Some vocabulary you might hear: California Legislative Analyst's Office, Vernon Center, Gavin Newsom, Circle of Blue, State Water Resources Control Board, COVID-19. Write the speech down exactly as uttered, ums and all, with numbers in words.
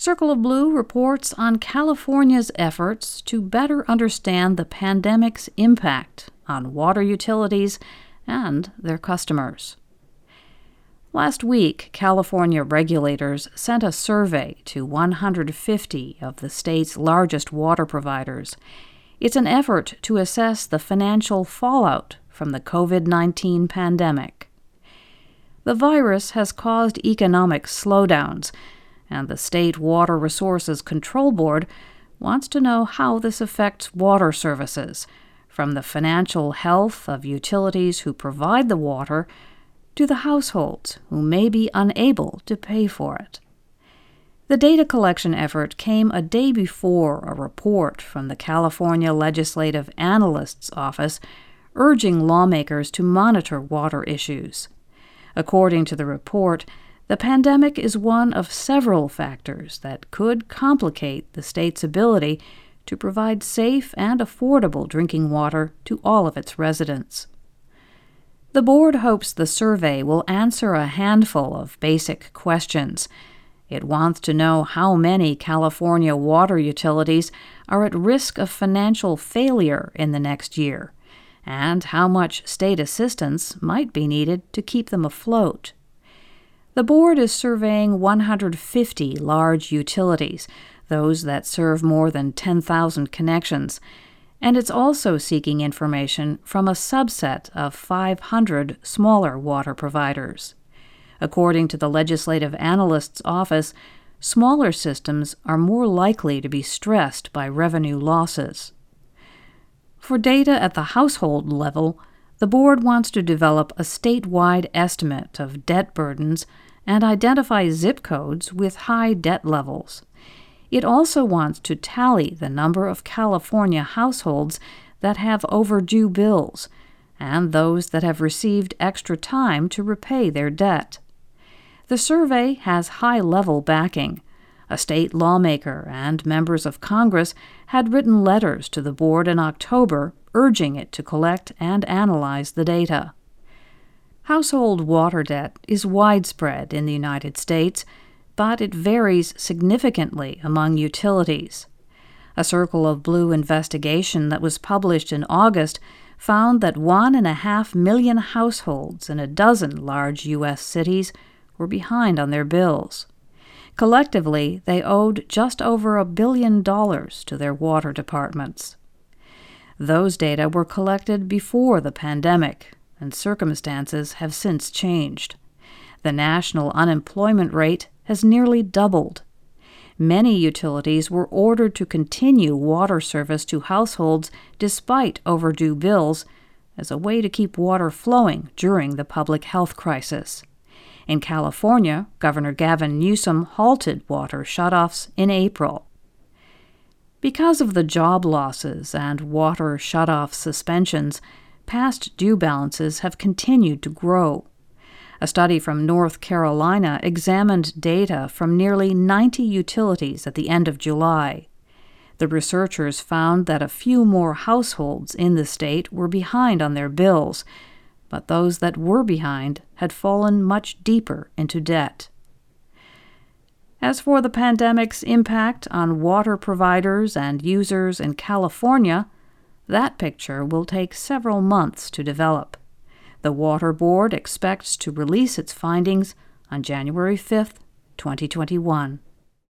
Circle of Blue reports on California's efforts to better understand the pandemic's impact on water utilities and their customers. Last week, California regulators sent a survey to one hundred fifty of the state's largest water providers. It's an effort to assess the financial fallout from the COVID nineteen pandemic. The virus has caused economic slowdowns, and the State Water Resources Control Board wants to know how this affects water services, from the financial health of utilities who provide the water to the households who may be unable to pay for it. The data collection effort came a day before a report from the California Legislative Analyst's Office urging lawmakers to monitor water issues. According to the report, the pandemic is one of several factors that could complicate the state's ability to provide safe and affordable drinking water to all of its residents. The board hopes the survey will answer a handful of basic questions. It wants to know how many California water utilities are at risk of financial failure in the next year, and how much state assistance might be needed to keep them afloat. The board is surveying one hundred fifty large utilities, those that serve more than ten thousand connections, and it's also seeking information from a subset of five hundred smaller water providers. According to the Legislative Analyst's Office, smaller systems are more likely to be stressed by revenue losses. For data at the household level, the board wants to develop a statewide estimate of debt burdens and identify zip codes with high debt levels. It also wants to tally the number of California households that have overdue bills and those that have received extra time to repay their debt. The survey has high-level backing. A state lawmaker and members of Congress had written letters to the board in October urging it to collect and analyze the data. Household water debt is widespread in the United States, but it varies significantly among utilities. A Circle of Blue investigation that was published in August found that one and a half million households in a dozen large U S cities were behind on their bills. Collectively, they owed just over a billion dollars to their water departments. Those data were collected before the pandemic, and circumstances have since changed. The national unemployment rate has nearly doubled. Many utilities were ordered to continue water service to households despite overdue bills as a way to keep water flowing during the public health crisis. In California, Governor Gavin Newsom halted water shutoffs in April. Because of the job losses and water shutoff suspensions, past due balances have continued to grow. A study from North Carolina examined data from nearly ninety utilities at the end of July. The researchers found that a few more households in the state were behind on their bills, but those that were behind had fallen much deeper into debt. As for the pandemic's impact on water providers and users in California, that picture will take several months to develop. The Water Board expects to release its findings on January fifth, twenty twenty-one.